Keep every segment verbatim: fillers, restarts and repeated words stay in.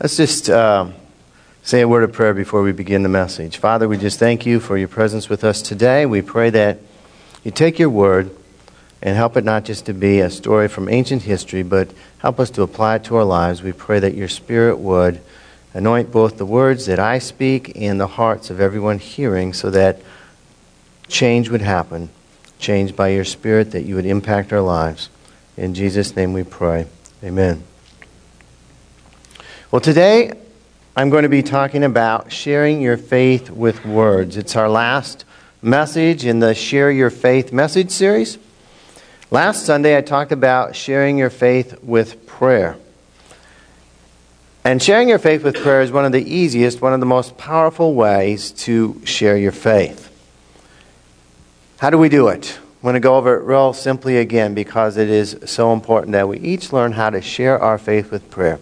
Let's just uh, say a word of prayer before we begin the message. Father, we just thank you for your presence with us today. We pray that you take your word and help it not just to be a story from ancient history, but help us to apply it to our lives. We pray that your Spirit would anoint both the words that I speak and the hearts of everyone hearing so that change would happen. Change by your Spirit, that you would impact our lives. In Jesus' name we pray. Amen. Well, today I'm going to be talking about sharing your faith with words. It's our last message in the Share Your Faith message series. Last Sunday I talked about sharing your faith with prayer. And sharing your faith with prayer is one of the easiest, one of the most powerful ways to share your faith. How do we do it? I'm going to go over it real simply again because it is so important that we each learn how to share our faith with prayer.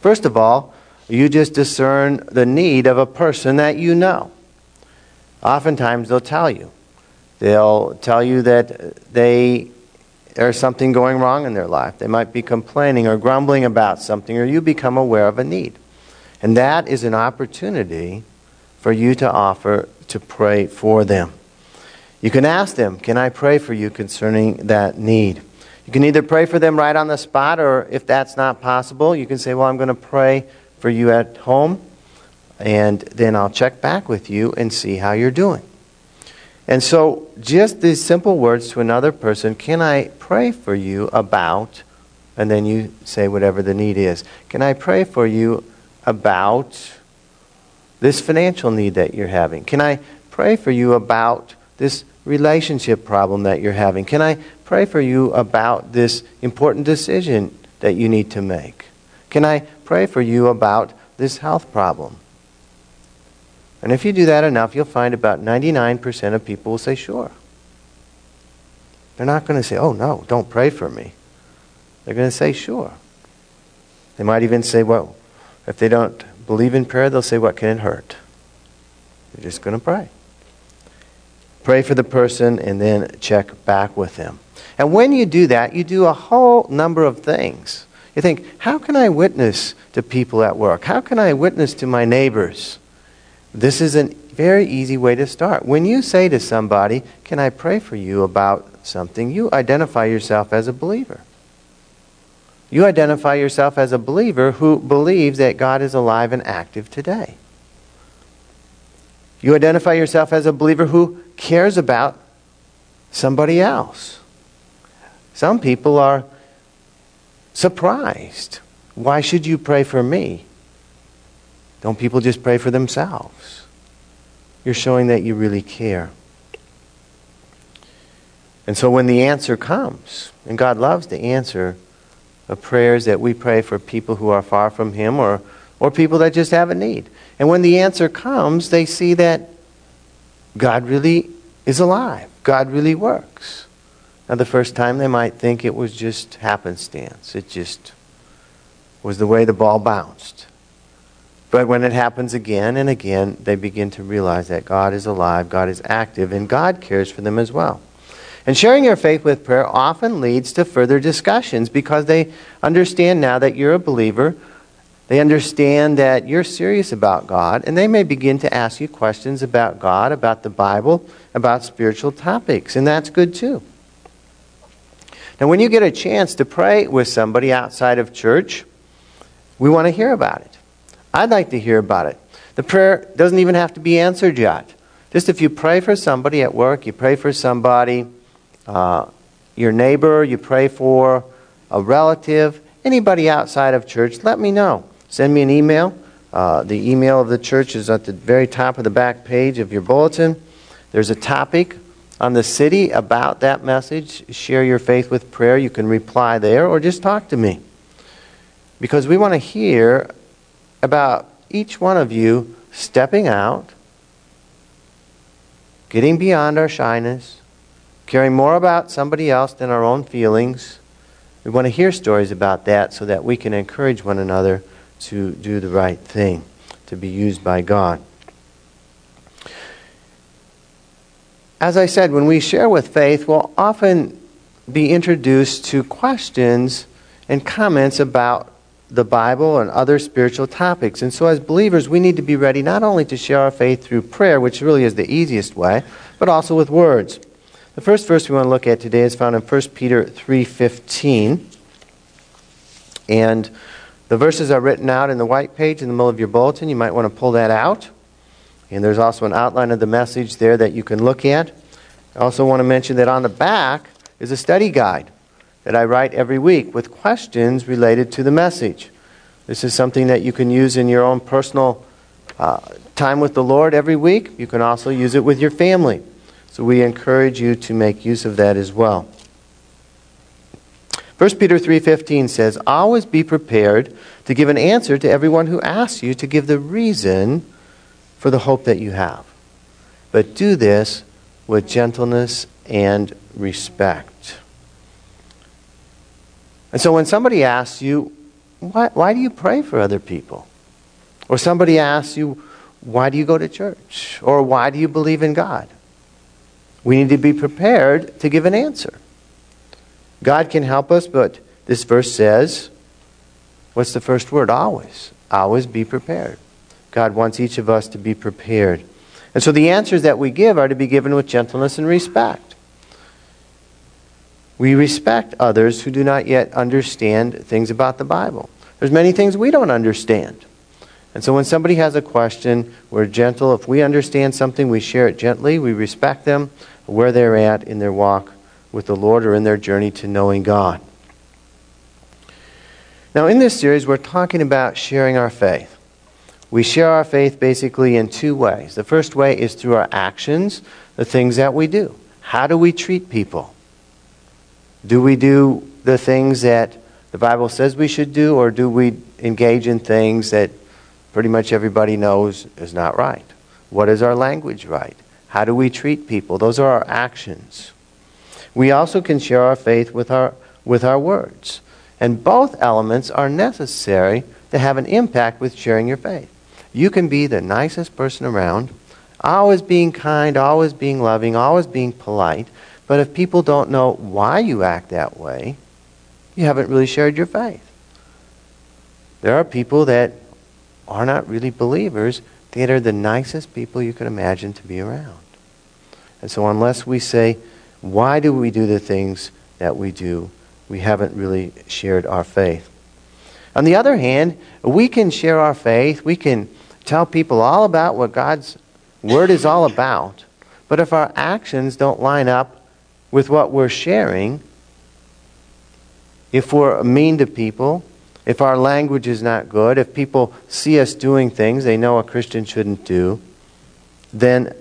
First of all, you just discern the need of a person that you know. Oftentimes they'll tell you. They'll tell you that they there's something going wrong in their life. They might be complaining or grumbling about something, or you become aware of a need. And that is an opportunity for you to offer to pray for them. You can ask them, can I pray for you concerning that need? You can either pray for them right on the spot, or if that's not possible, you can say, well, I'm going to pray for you at home, and then I'll check back with you and see how you're doing. And so just these simple words to another person, can I pray for you about, and then you say whatever the need is. Can I pray for you about this financial need that you're having? Can I pray for you about this relationship problem that you're having? Can I pray for you about this important decision that you need to make? Can I pray for you about this health problem? And if you do that enough, you'll find about ninety-nine percent of people will say, sure. They're not going to say, oh no, don't pray for me. They're going to say, sure. They might even say, well, if they don't believe in prayer, they'll say, what can it hurt? They're just going to pray. Pray for the person and then check back with them. And when you do that, you do a whole number of things. You think, how can I witness to people at work? How can I witness to my neighbors? This is a very easy way to start. When you say to somebody, can I pray for you about something, you identify yourself as a believer. You identify yourself as a believer who believes that God is alive and active today. You identify yourself as a believer who cares about somebody else. Some people are surprised. Why should you pray for me? Don't people just pray for themselves? You're showing that you really care. And so when the answer comes, and God loves the answer of prayers that we pray for people who are far from Him or, or people that just have a need. And when the answer comes, they see that God really is alive. God really works. Now the first time they might think it was just happenstance. It just was the way the ball bounced. But when it happens again and again, they begin to realize that God is alive, God is active, and God cares for them as well. And sharing your faith with prayer often leads to further discussions because they understand now that you're a believer. They understand that you're serious about God, and they may begin to ask you questions about God, about the Bible, about spiritual topics, and that's good too. Now, when you get a chance to pray with somebody outside of church, we want to hear about it. I'd like to hear about it. The prayer doesn't even have to be answered yet. Just if you pray for somebody at work, you pray for somebody, uh, your neighbor, you pray for a relative, anybody outside of church, let me know. Send me an email. Uh, the email of the church is at the very top of the back page of your bulletin. There's a topic on the city about that message. Share your faith with prayer. You can reply there or just talk to me. Because we want to hear about each one of you stepping out, getting beyond our shyness, caring more about somebody else than our own feelings. We want to hear stories about that so that we can encourage one another to do the right thing, to be used by God. As I said, when we share with faith, we'll often be introduced to questions and comments about the Bible and other spiritual topics. And so as believers, we need to be ready not only to share our faith through prayer, which really is the easiest way, but also with words. The first verse we want to look at today is found in First Peter three fifteen. And the verses are written out in the white page in the middle of your bulletin. You might want to pull that out. And there's also an outline of the message there that you can look at. I also want to mention that on the back is a study guide that I write every week with questions related to the message. This is something that you can use in your own personal uh, time with the Lord every week. You can also use it with your family. So we encourage you to make use of that as well. First Peter three fifteen says, "Always be prepared to give an answer to everyone who asks you to give the reason for the hope that you have. But do this with gentleness and respect." And so when somebody asks you, why, why do you pray for other people? Or somebody asks you, why do you go to church? Or why do you believe in God? We need to be prepared to give an answer. God can help us, but this verse says, what's the first word? Always. Always be prepared. God wants each of us to be prepared. And so the answers that we give are to be given with gentleness and respect. We respect others who do not yet understand things about the Bible. There's many things we don't understand. And so when somebody has a question, we're gentle. If we understand something, we share it gently. We respect them where they're at in their walk with the Lord or in their journey to knowing God. Now in this series, we're talking about sharing our faith. We share our faith basically in two ways. The first way is through our actions, the things that we do. How do we treat people? Do we do the things that the Bible says we should do, or do we engage in things that pretty much everybody knows is not right? What is our language right? How do we treat people? Those are our actions. We also can share our faith with our with our words. And both elements are necessary to have an impact with sharing your faith. You can be the nicest person around, always being kind, always being loving, always being polite. But if people don't know why you act that way, you haven't really shared your faith. There are people that are not really believers that are the nicest people you could imagine to be around. And so unless we say, why do we do the things that we do, we haven't really shared our faith. On the other hand, we can share our faith. We can tell people all about what God's Word is all about. But if our actions don't line up with what we're sharing, if we're mean to people, if our language is not good, if people see us doing things they know a Christian shouldn't do, then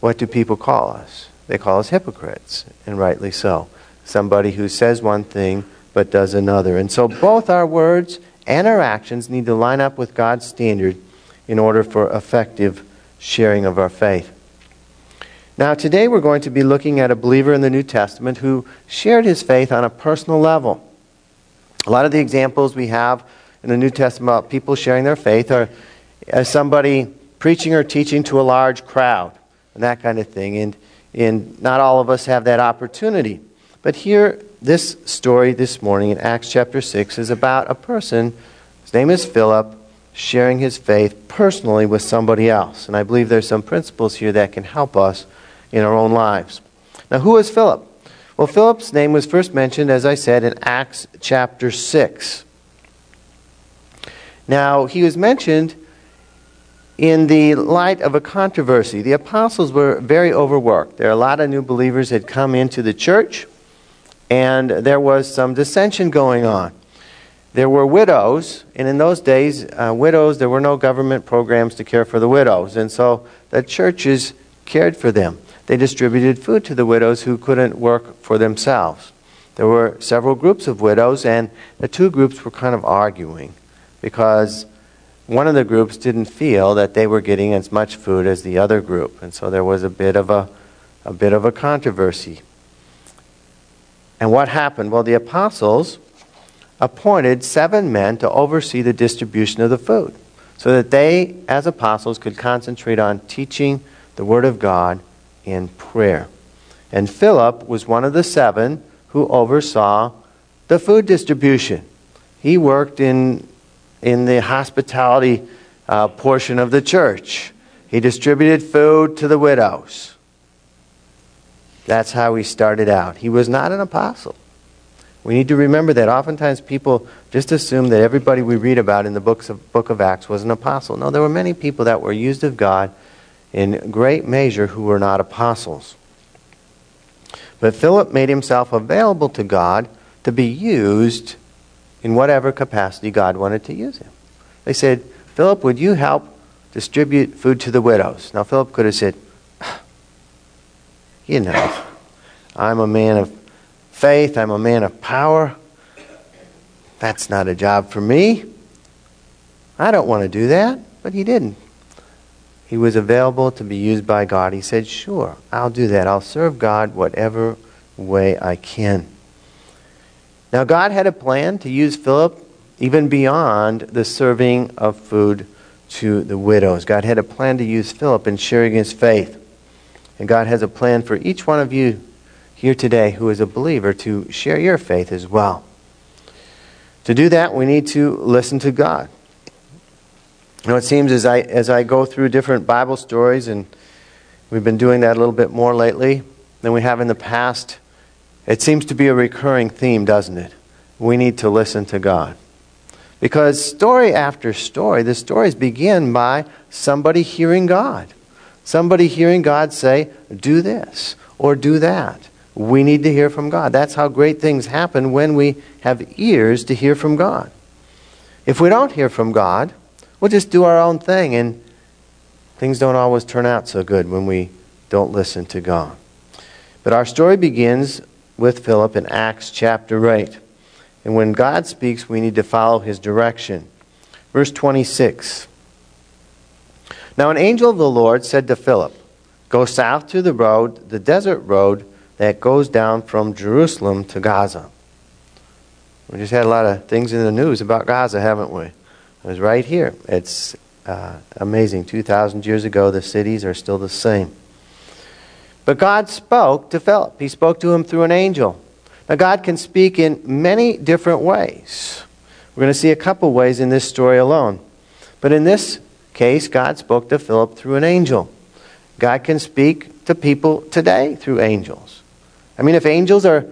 what do people call us? They call us hypocrites, and rightly so. Somebody who says one thing but does another. And so both our words and our actions need to line up with God's standard in order for effective sharing of our faith. Now, today we're going to be looking at a believer in the New Testament who shared his faith on a personal level. A lot of the examples we have in the New Testament about people sharing their faith are as somebody preaching or teaching to a large crowd and that kind of thing. And, and not all of us have that opportunity. But here, this story this morning in Acts chapter six is about a person, his name is Philip, sharing his faith personally with somebody else. And I believe there's some principles here that can help us in our own lives. Now, who was Philip? Well, Philip's name was first mentioned, as I said, in Acts chapter six. Now, he was mentioned in the light of a controversy. The apostles were very overworked. There are a lot of new believers that had come into the church, and there was some dissension going on. There were widows, and in those days, uh, widows, there were no government programs to care for the widows, and so the churches cared for them. They distributed food to the widows who couldn't work for themselves. There were several groups of widows, and the two groups were kind of arguing because one of the groups didn't feel that they were getting as much food as the other group, and so there was a bit of a, a bit of a controversy. And what happened? Well, the apostles appointed seven men to oversee the distribution of the food so that they, as apostles, could concentrate on teaching the Word of God in prayer. And Philip was one of the seven who oversaw the food distribution. he worked in in the hospitality uh, portion of the church. He distributed food to the widows. That's how he started out. He was not an apostle. We need to remember that. Oftentimes people just assume that everybody we read about in the books of, book of Acts was an apostle. No, there were many people that were used of God in great measure who were not apostles. But Philip made himself available to God to be used in whatever capacity God wanted to use him. They said, Philip, would you help distribute food to the widows? Now, Philip could have said, you know, I'm a man of faith. I'm a man of power. That's not a job for me. I don't want to do that. But he didn't. He was available to be used by God. He said, sure, I'll do that. I'll serve God whatever way I can. Now, God had a plan to use Philip even beyond the serving of food to the widows. God had a plan to use Philip in sharing his faith. And God has a plan for each one of you here today who is a believer to share your faith as well. To do that, we need to listen to God. You know, it seems as I, as I go through different Bible stories, and we've been doing that a little bit more lately than we have in the past, it seems to be a recurring theme, doesn't it? We need to listen to God. Because story after story, the stories begin by somebody hearing God. Somebody hearing God say, do this or do that. We need to hear from God. That's how great things happen when we have ears to hear from God. If we don't hear from God, we'll just do our own thing, and things don't always turn out so good when we don't listen to God. But our story begins with Philip in Acts chapter eight. And when God speaks, we need to follow his direction. Verse twenty-six. Now an angel of the Lord said to Philip, go south to the road, the desert road that goes down from Jerusalem to Gaza. We just had a lot of things in the news about Gaza, haven't we? It was right here. It's uh, amazing. two thousand years ago, the cities are still the same. But God spoke to Philip. He spoke to him through an angel. Now God can speak in many different ways. We're going to see a couple ways in this story alone. But in this case, God spoke to Philip through an angel. God can speak to people today through angels. I mean, if angels are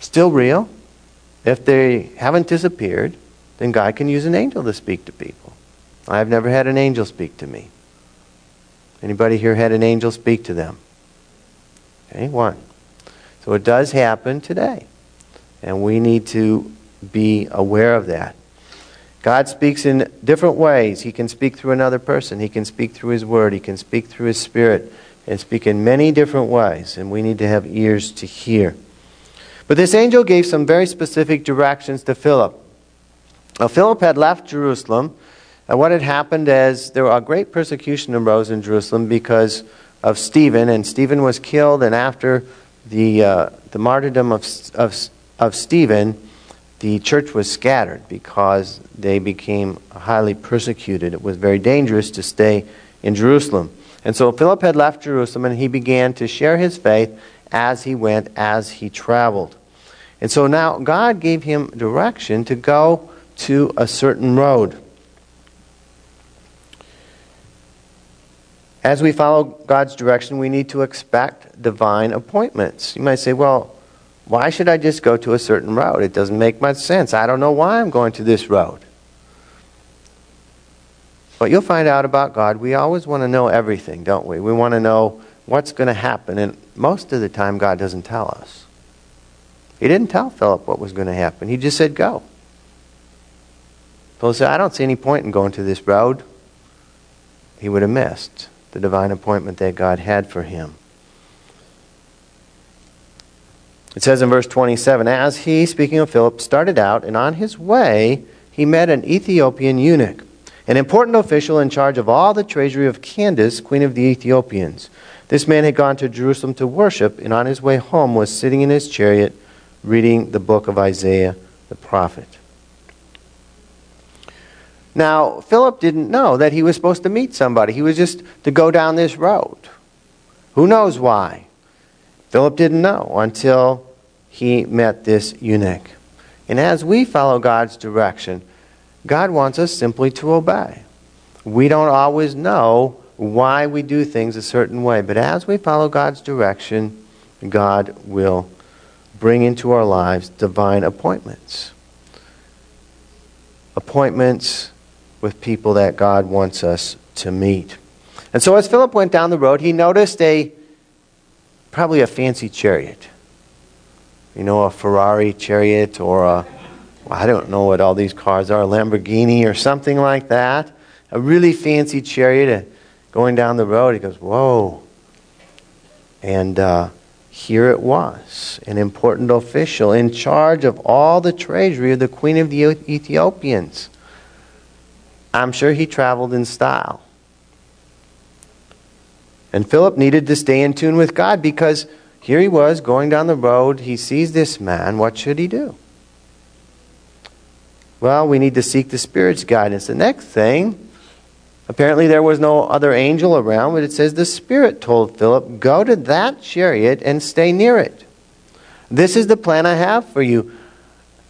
still real, if they haven't disappeared, then God can use an angel to speak to people. I've never had an angel speak to me. Anybody here had an angel speak to them? Okay, one. So it does happen today. And we need to be aware of that. God speaks in different ways. He can speak through another person. He can speak through his word. He can speak through his spirit. And speak in many different ways. And we need to have ears to hear. But this angel gave some very specific directions to Philip. Now, Philip had left Jerusalem. And what had happened is there a great persecution arose in Jerusalem because of Stephen, and Stephen was killed. And after the uh, the martyrdom of, of of Stephen, the church was scattered because they became highly persecuted. It was very dangerous to stay in Jerusalem. And so Philip had left Jerusalem, and he began to share his faith as he went, as he traveled. And so now God gave him direction to go to a certain road. As we follow God's direction, we need to expect divine appointments. You might say, well, why should I just go to a certain road? It doesn't make much sense. I don't know why I'm going to this road. But you'll find out about God. We always want to know everything, don't we? We want to know what's going to happen. And most of the time, God doesn't tell us. He didn't tell Philip what was going to happen. He just said, go. Philip said, I don't see any point in going to this road. He would have missed the divine appointment that God had for him. It says in verse twenty-seven, as he, speaking of Philip, started out, and on his way he met an Ethiopian eunuch, an important official in charge of all the treasury of Candace, queen of the Ethiopians. This man had gone to Jerusalem to worship, and on his way home was sitting in his chariot reading the book of Isaiah the prophet. Now, Philip didn't know that he was supposed to meet somebody. He was just to go down this road. Who knows why? Philip didn't know until he met this eunuch. And as we follow God's direction, God wants us simply to obey. We don't always know why we do things a certain way, but as we follow God's direction, God will bring into our lives divine appointments. Appointments with people that God wants us to meet. And so as Philip went down the road, he noticed a probably a fancy chariot. You know, a Ferrari chariot or a, well, I don't know what all these cars are, a Lamborghini or something like that. A really fancy chariot going down the road. He goes, whoa. And uh, here it was, an important official in charge of all the treasury of the Queen of the Ethiopians. I'm sure he traveled in style. And Philip needed to stay in tune with God because here he was going down the road. He sees this man. What should he do? Well, we need to seek the Spirit's guidance. The next thing, apparently there was no other angel around, but it says the Spirit told Philip, go to that chariot and stay near it. This is the plan I have for you.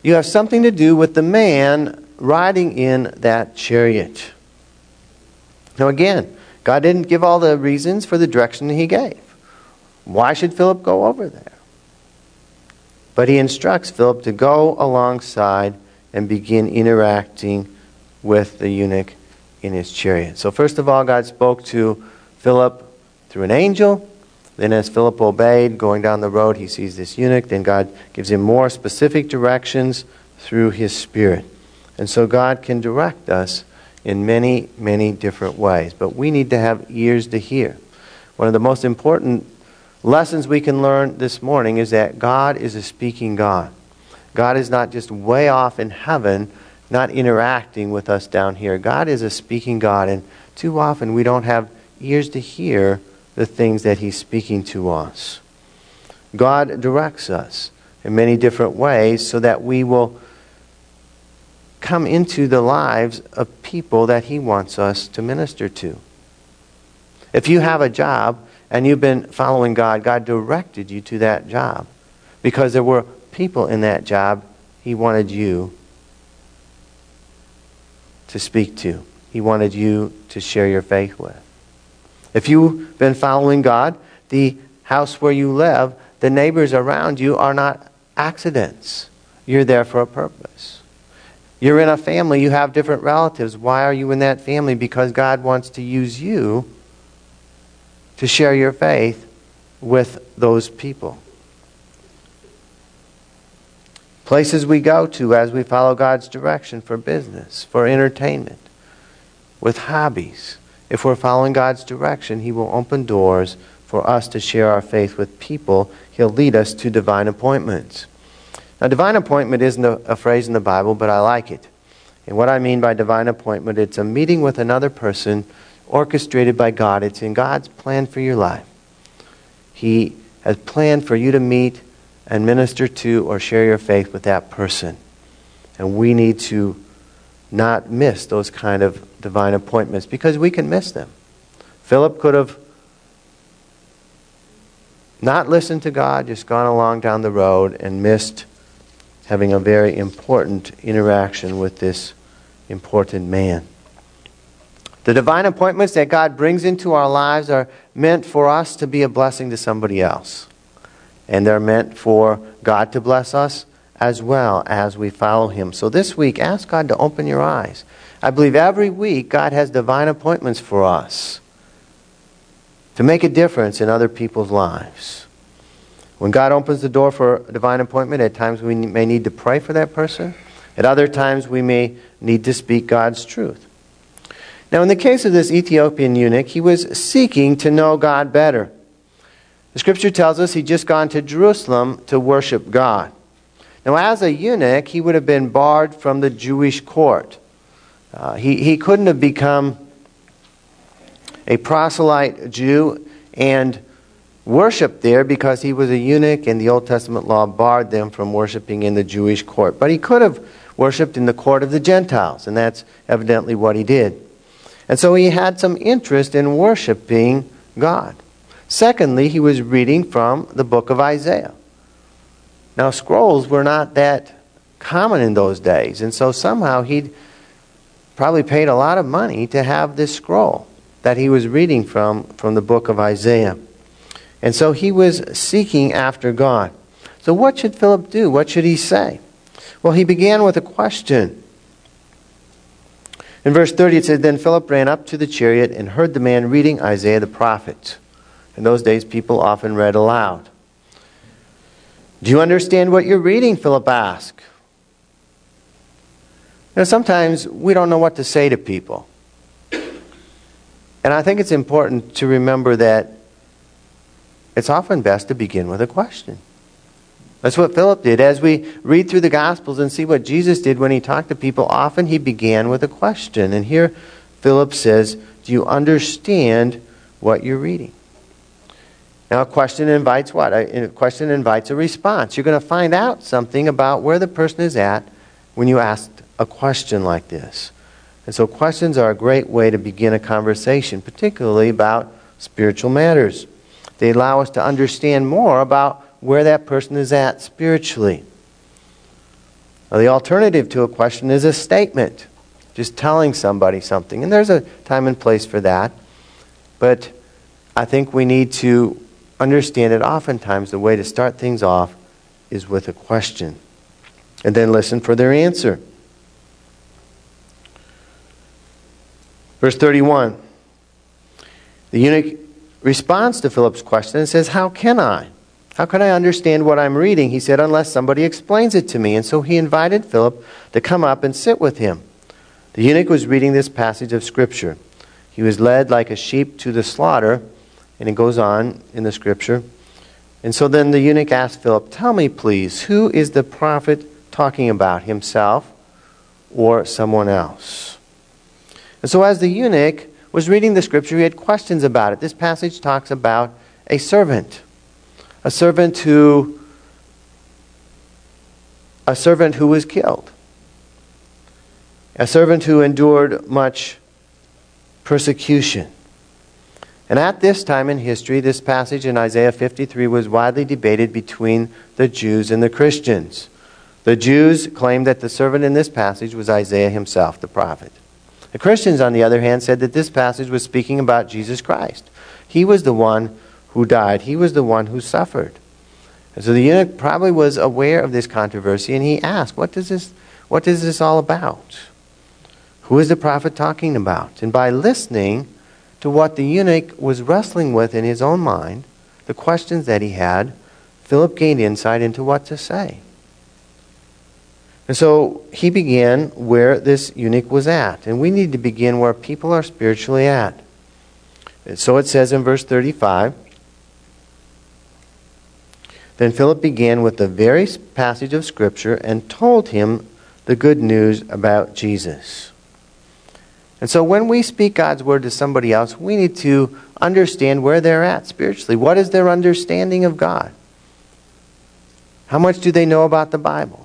You have something to do with the man riding in that chariot. Now again, God didn't give all the reasons for the direction he gave. Why should Philip go over there? But he instructs Philip to go alongside and begin interacting with the eunuch in his chariot. So first of all, God spoke to Philip through an angel. Then as Philip obeyed, going down the road, he sees this eunuch. Then God gives him more specific directions through his Spirit. And so God can direct us in many, many different ways. But we need to have ears to hear. One of the most important lessons we can learn this morning is that God is a speaking God. God is not just way off in heaven, not interacting with us down here. God is a speaking God, and too often we don't have ears to hear the things that he's speaking to us. God directs us in many different ways so that we will come into the lives of people that he wants us to minister to. If you have a job, and you've been following God, God directed you to that job because there were people in that job he wanted you to speak to. He wanted you to share your faith with. If you've been following God, the house where you live, the neighbors around you are not accidents. You're there for a purpose. You're in a family. You have different relatives. Why are you in that family? Because God wants to use you to share your faith with those people. Places we go to as we follow God's direction for business, for entertainment, with hobbies. If we're following God's direction, he will open doors for us to share our faith with people. He'll lead us to divine appointments. Now, divine appointment isn't a, a phrase in the Bible, but I like it. And what I mean by divine appointment, it's a meeting with another person orchestrated by God. It's in God's plan for your life. He has planned for you to meet and minister to or share your faith with that person. And we need to not miss those kind of divine appointments because we can miss them. Philip could have not listened to God, just gone along down the road and missed having a very important interaction with this important man. The divine appointments that God brings into our lives are meant for us to be a blessing to somebody else. And they're meant for God to bless us as well as we follow him. So this week, ask God to open your eyes. I believe every week God has divine appointments for us to make a difference in other people's lives. When God opens the door for a divine appointment, at times we may need to pray for that person. At other times we may need to speak God's truth. Now, in the case of this Ethiopian eunuch, he was seeking to know God better. The scripture tells us he'd just gone to Jerusalem to worship God. Now, as a eunuch, he would have been barred from the Jewish court. Uh, he, he couldn't have become a proselyte Jew and worshiped there because he was a eunuch and the Old Testament law barred them from worshiping in the Jewish court. But he could have worshiped in the court of the Gentiles, and that's evidently what he did. And so he had some interest in worshiping God. Secondly, he was reading from the book of Isaiah. Now, scrolls were not that common in those days. And so somehow he'd probably paid a lot of money to have this scroll that he was reading from, from the book of Isaiah. And so he was seeking after God. So what should Philip do? What should he say? Well, he began with a question. In verse thirty it says, "Then Philip ran up to the chariot and heard the man reading Isaiah the prophet." In those days, people often read aloud. "Do you understand what you're reading?" Philip asked. Now, sometimes we don't know what to say to people. And I think it's important to remember that it's often best to begin with a question. That's what Philip did. As we read through the Gospels and see what Jesus did when he talked to people, often he began with a question. And here Philip says, "Do you understand what you're reading?" Now a question invites what? A question invites a response. You're going to find out something about where the person is at when you ask a question like this. And so questions are a great way to begin a conversation, particularly about spiritual matters. They allow us to understand more about where that person is at spiritually. Now, the alternative to a question is a statement, just telling somebody something. And there's a time and place for that. But I think we need to understand that oftentimes the way to start things off is with a question, and then listen for their answer. Verse thirty-one, the eunuch responds to Philip's question and says, "How can I? How can I understand what I'm reading?" He said, "Unless somebody explains it to me." And so he invited Philip to come up and sit with him. The eunuch was reading this passage of Scripture. He was led like a sheep to the slaughter. And it goes on in the Scripture. And so then the eunuch asked Philip, "Tell me, please, who is the prophet talking about, himself or someone else?" And so as the eunuch was reading the Scripture, he had questions about it. This passage talks about a servant. A servant who, a servant who was killed. A servant who endured much persecution. And at this time in history, this passage in Isaiah fifty-three was widely debated between the Jews and the Christians. The Jews claimed that the servant in this passage was Isaiah himself, the prophet. The Christians, on the other hand, said that this passage was speaking about Jesus Christ. He was the one who died. He was the one who suffered. And so the eunuch probably was aware of this controversy, and he asked, what does this, what is this all about? Who is the prophet talking about? And by listening to what the eunuch was wrestling with in his own mind, the questions that he had, Philip gained insight into what to say. And so he began where this eunuch was at. And we need to begin where people are spiritually at. And so it says in verse thirty-five, "Then Philip began with the very passage of Scripture and told him the good news about Jesus." And so when we speak God's word to somebody else, we need to understand where they're at spiritually. What is their understanding of God? How much do they know about the Bible?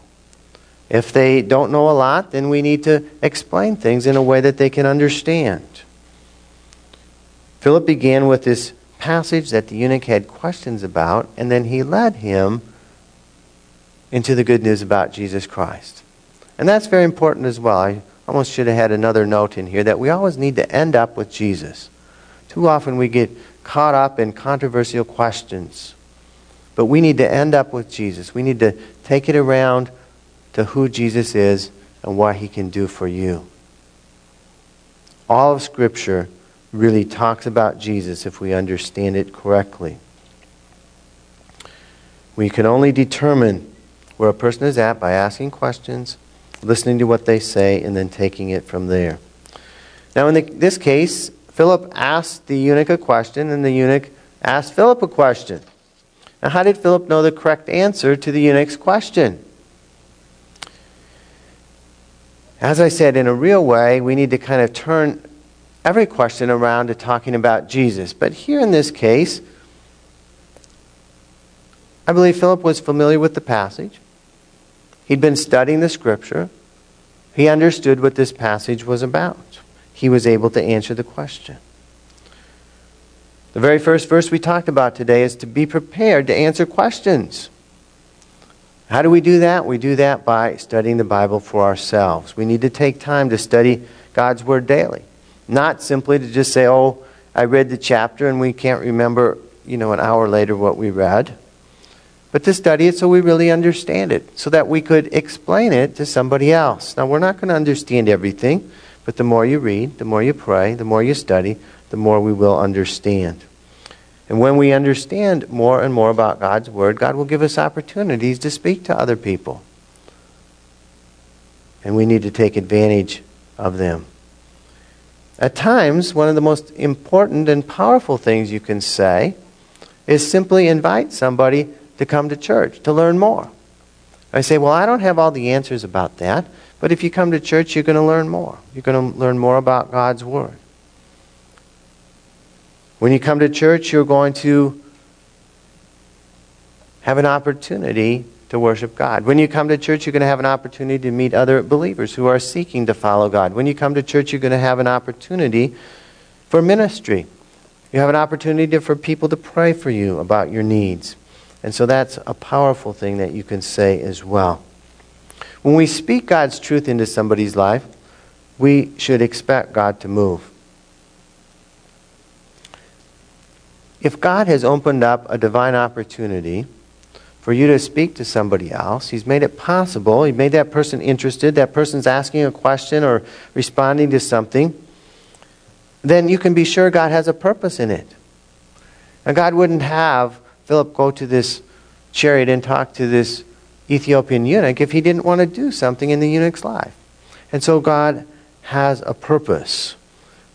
If they don't know a lot, then we need to explain things in a way that they can understand. Philip began with this passage that the eunuch had questions about, and then he led him into the good news about Jesus Christ. And that's very important as well. I almost should have had another note in here that we always need to end up with Jesus. Too often we get caught up in controversial questions, but we need to end up with Jesus. We need to take it around to who Jesus is and what he can do for you. All of Scripture really talks about Jesus if we understand it correctly. We can only determine where a person is at by asking questions, listening to what they say, and then taking it from there. Now in the, this case, Philip asked the eunuch a question, and the eunuch asked Philip a question. Now how did Philip know the correct answer to the eunuch's question? As I said, in a real way, we need to kind of turn every question around to talking about Jesus. But here in this case, I believe Philip was familiar with the passage. He'd been studying the Scripture. He understood what this passage was about. He was able to answer the question. The very first verse we talked about today is to be prepared to answer questions. How do we do that? We do that by studying the Bible for ourselves. We need to take time to study God's Word daily. Not simply to just say, oh, I read the chapter and we can't remember, you know, an hour later what we read. But to study it so we really understand it, so that we could explain it to somebody else. Now, we're not going to understand everything, but the more you read, the more you pray, the more you study, the more we will understand. And when we understand more and more about God's Word, God will give us opportunities to speak to other people. And we need to take advantage of them. At times, one of the most important and powerful things you can say is simply invite somebody to come to church, to learn more. I say, well, I don't have all the answers about that, but if you come to church, you're going to learn more. You're going to learn more about God's Word. When you come to church, you're going to have an opportunity to worship God. When you come to church, you're going to have an opportunity to meet other believers who are seeking to follow God. When you come to church, you're going to have an opportunity for ministry. You have an opportunity for people to pray for you about your needs. And so that's a powerful thing that you can say as well. When we speak God's truth into somebody's life, we should expect God to move. If God has opened up a divine opportunity for you to speak to somebody else, He's made it possible, He made that person interested, that person's asking a question or responding to something, then you can be sure God has a purpose in it. And God wouldn't have Philip go to this chariot and talk to this Ethiopian eunuch if he didn't want to do something in the eunuch's life. And so God has a purpose.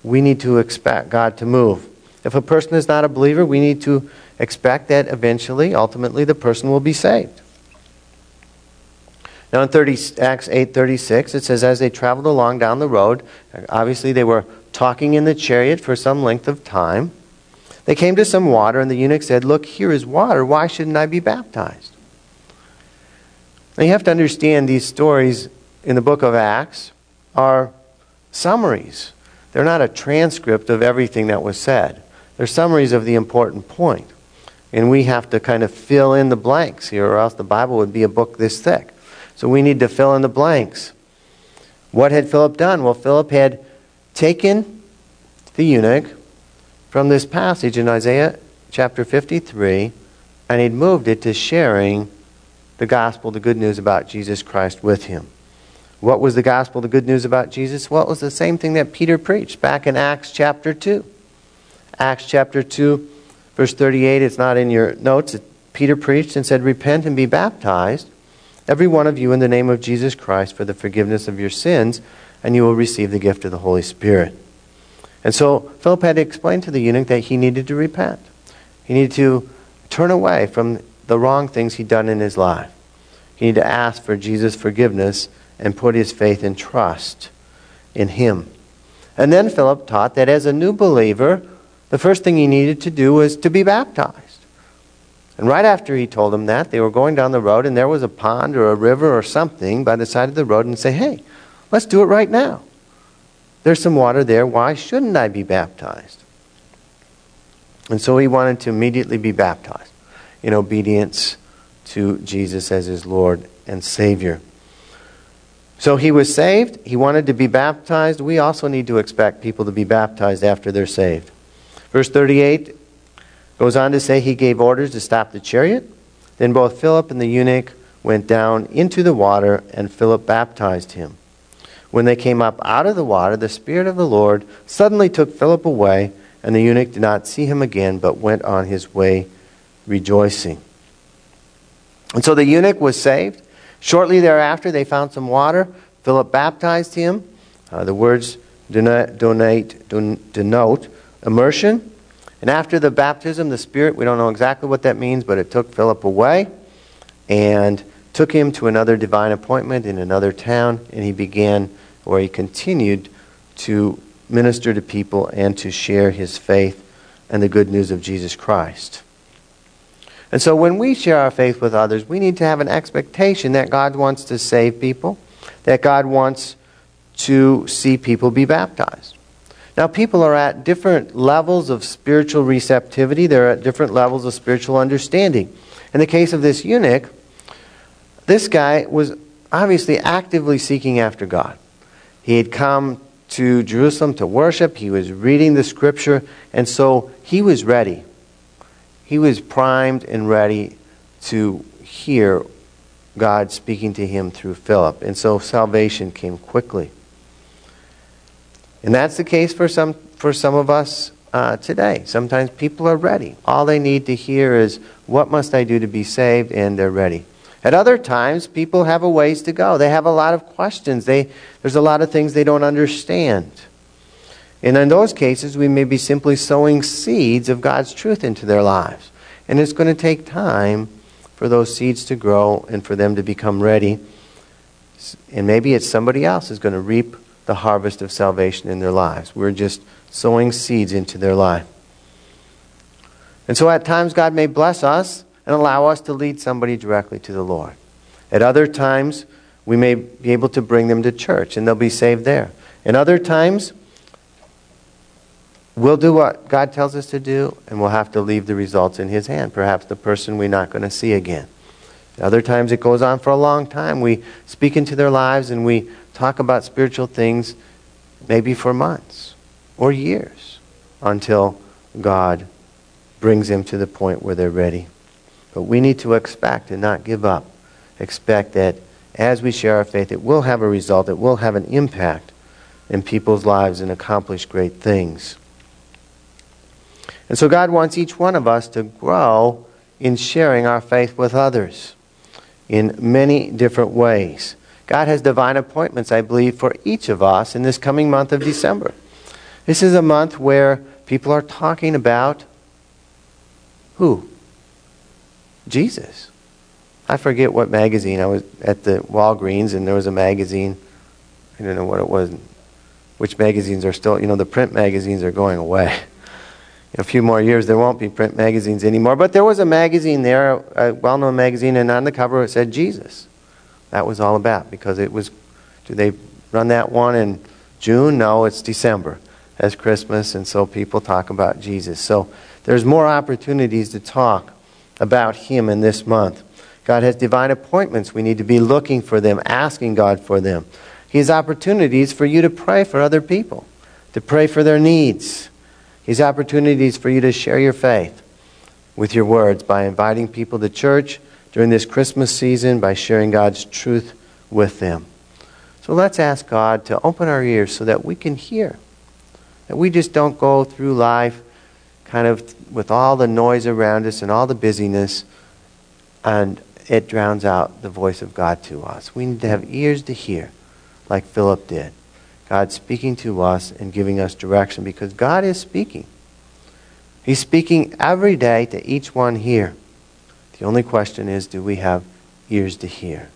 We need to expect God to move. If a person is not a believer, we need to expect that eventually, ultimately, the person will be saved. Now in Acts eight thirty-six, it says, as they traveled along down the road, obviously they were talking in the chariot for some length of time. They came to some water, and the eunuch said, look, here is water. Why shouldn't I be baptized? Now you have to understand these stories in the book of Acts are summaries. They're not a transcript of everything that was said. They're summaries of the important point. And we have to kind of fill in the blanks here, or else the Bible would be a book this thick. So we need to fill in the blanks. What had Philip done? Well, Philip had taken the eunuch from this passage in Isaiah chapter fifty-three, and he'd moved it to sharing the gospel, the good news about Jesus Christ with him. What was the gospel, the good news about Jesus? Well, it was the same thing that Peter preached back in Acts chapter two. Acts chapter two, verse thirty-eight, it's not in your notes. Peter preached and said, repent and be baptized, every one of you, in the name of Jesus Christ for the forgiveness of your sins, and you will receive the gift of the Holy Spirit. And so Philip had to explain to the eunuch that he needed to repent. He needed to turn away from the wrong things he'd done in his life. He needed to ask for Jesus' forgiveness and put his faith and trust in Him. And then Philip taught that as a new believer, the first thing he needed to do was to be baptized. And right after he told him that, they were going down the road and there was a pond or a river or something by the side of the road, and say, hey, let's do it right now. There's some water there. Why shouldn't I be baptized? And so he wanted to immediately be baptized in obedience to Jesus as his Lord and Savior. So he was saved. He wanted to be baptized. We also need to expect people to be baptized after they're saved. Verse thirty-eight goes on to say he gave orders to stop the chariot. Then both Philip and the eunuch went down into the water, and Philip baptized him. When they came up out of the water, the Spirit of the Lord suddenly took Philip away, and the eunuch did not see him again, but went on his way rejoicing. And so the eunuch was saved. Shortly thereafter, they found some water. Philip baptized him. Uh, the words donate, donate, don, denote immersion. And after the baptism, the Spirit, we don't know exactly what that means, but it took Philip away and took him to another divine appointment in another town. And he began, or he continued, to minister to people and to share his faith and the good news of Jesus Christ. And so when we share our faith with others, we need to have an expectation that God wants to save people, that God wants to see people be baptized. Now, people are at different levels of spiritual receptivity. They're at different levels of spiritual understanding. In the case of this eunuch, this guy was obviously actively seeking after God. He had come to Jerusalem to worship. He was reading the scripture. And so he was ready. He was primed and ready to hear God speaking to him through Philip. And so salvation came quickly. And that's the case for some for some of us uh, today. Sometimes people are ready. All they need to hear is, what must I do to be saved? And they're ready. At other times, people have a ways to go. They have a lot of questions. They, there's a lot of things they don't understand. And in those cases, we may be simply sowing seeds of God's truth into their lives. And it's going to take time for those seeds to grow and for them to become ready. And maybe it's somebody else who's going to reap the harvest of salvation in their lives. We're just sowing seeds into their life. And so at times, God may bless us and allow us to lead somebody directly to the Lord. At other times, we may be able to bring them to church, and they'll be saved there. And other times, we'll do what God tells us to do, and we'll have to leave the results in His hand. Perhaps the person we're not going to see again. Other times, it goes on for a long time. We speak into their lives, and we talk about spiritual things, maybe for months or years, until God brings them to the point where they're ready. But we need to expect and not give up. Expect that as we share our faith, it will have a result, it will have an impact in people's lives and accomplish great things. And so God wants each one of us to grow in sharing our faith with others in many different ways. God has divine appointments, I believe, for each of us in this coming month of December. This is a month where people are talking about who? Jesus. I forget what magazine. I was at the Walgreens and there was a magazine. I don't know what it was. Which magazines are still, you know, the print magazines are going away. In a few more years there won't be print magazines anymore. But there was a magazine there, a well-known magazine, and on the cover it said Jesus. That was all about, because it was, do they run that one in June? No, it's December. That's Christmas, and so people talk about Jesus. So there's more opportunities to talk about Him in this month. God has divine appointments. We need to be looking for them, asking God for them. He has opportunities for you to pray for other people, to pray for their needs. He has opportunities for you to share your faith with your words by inviting people to church during this Christmas season, by sharing God's truth with them. So let's ask God to open our ears so that we can hear, that we just don't go through life kind of with all the noise around us and all the busyness, and it drowns out the voice of God to us. We need to have ears to hear, like Philip did. God speaking to us and giving us direction, because God is speaking. He's speaking every day to each one here. The only question is, do we have ears to hear?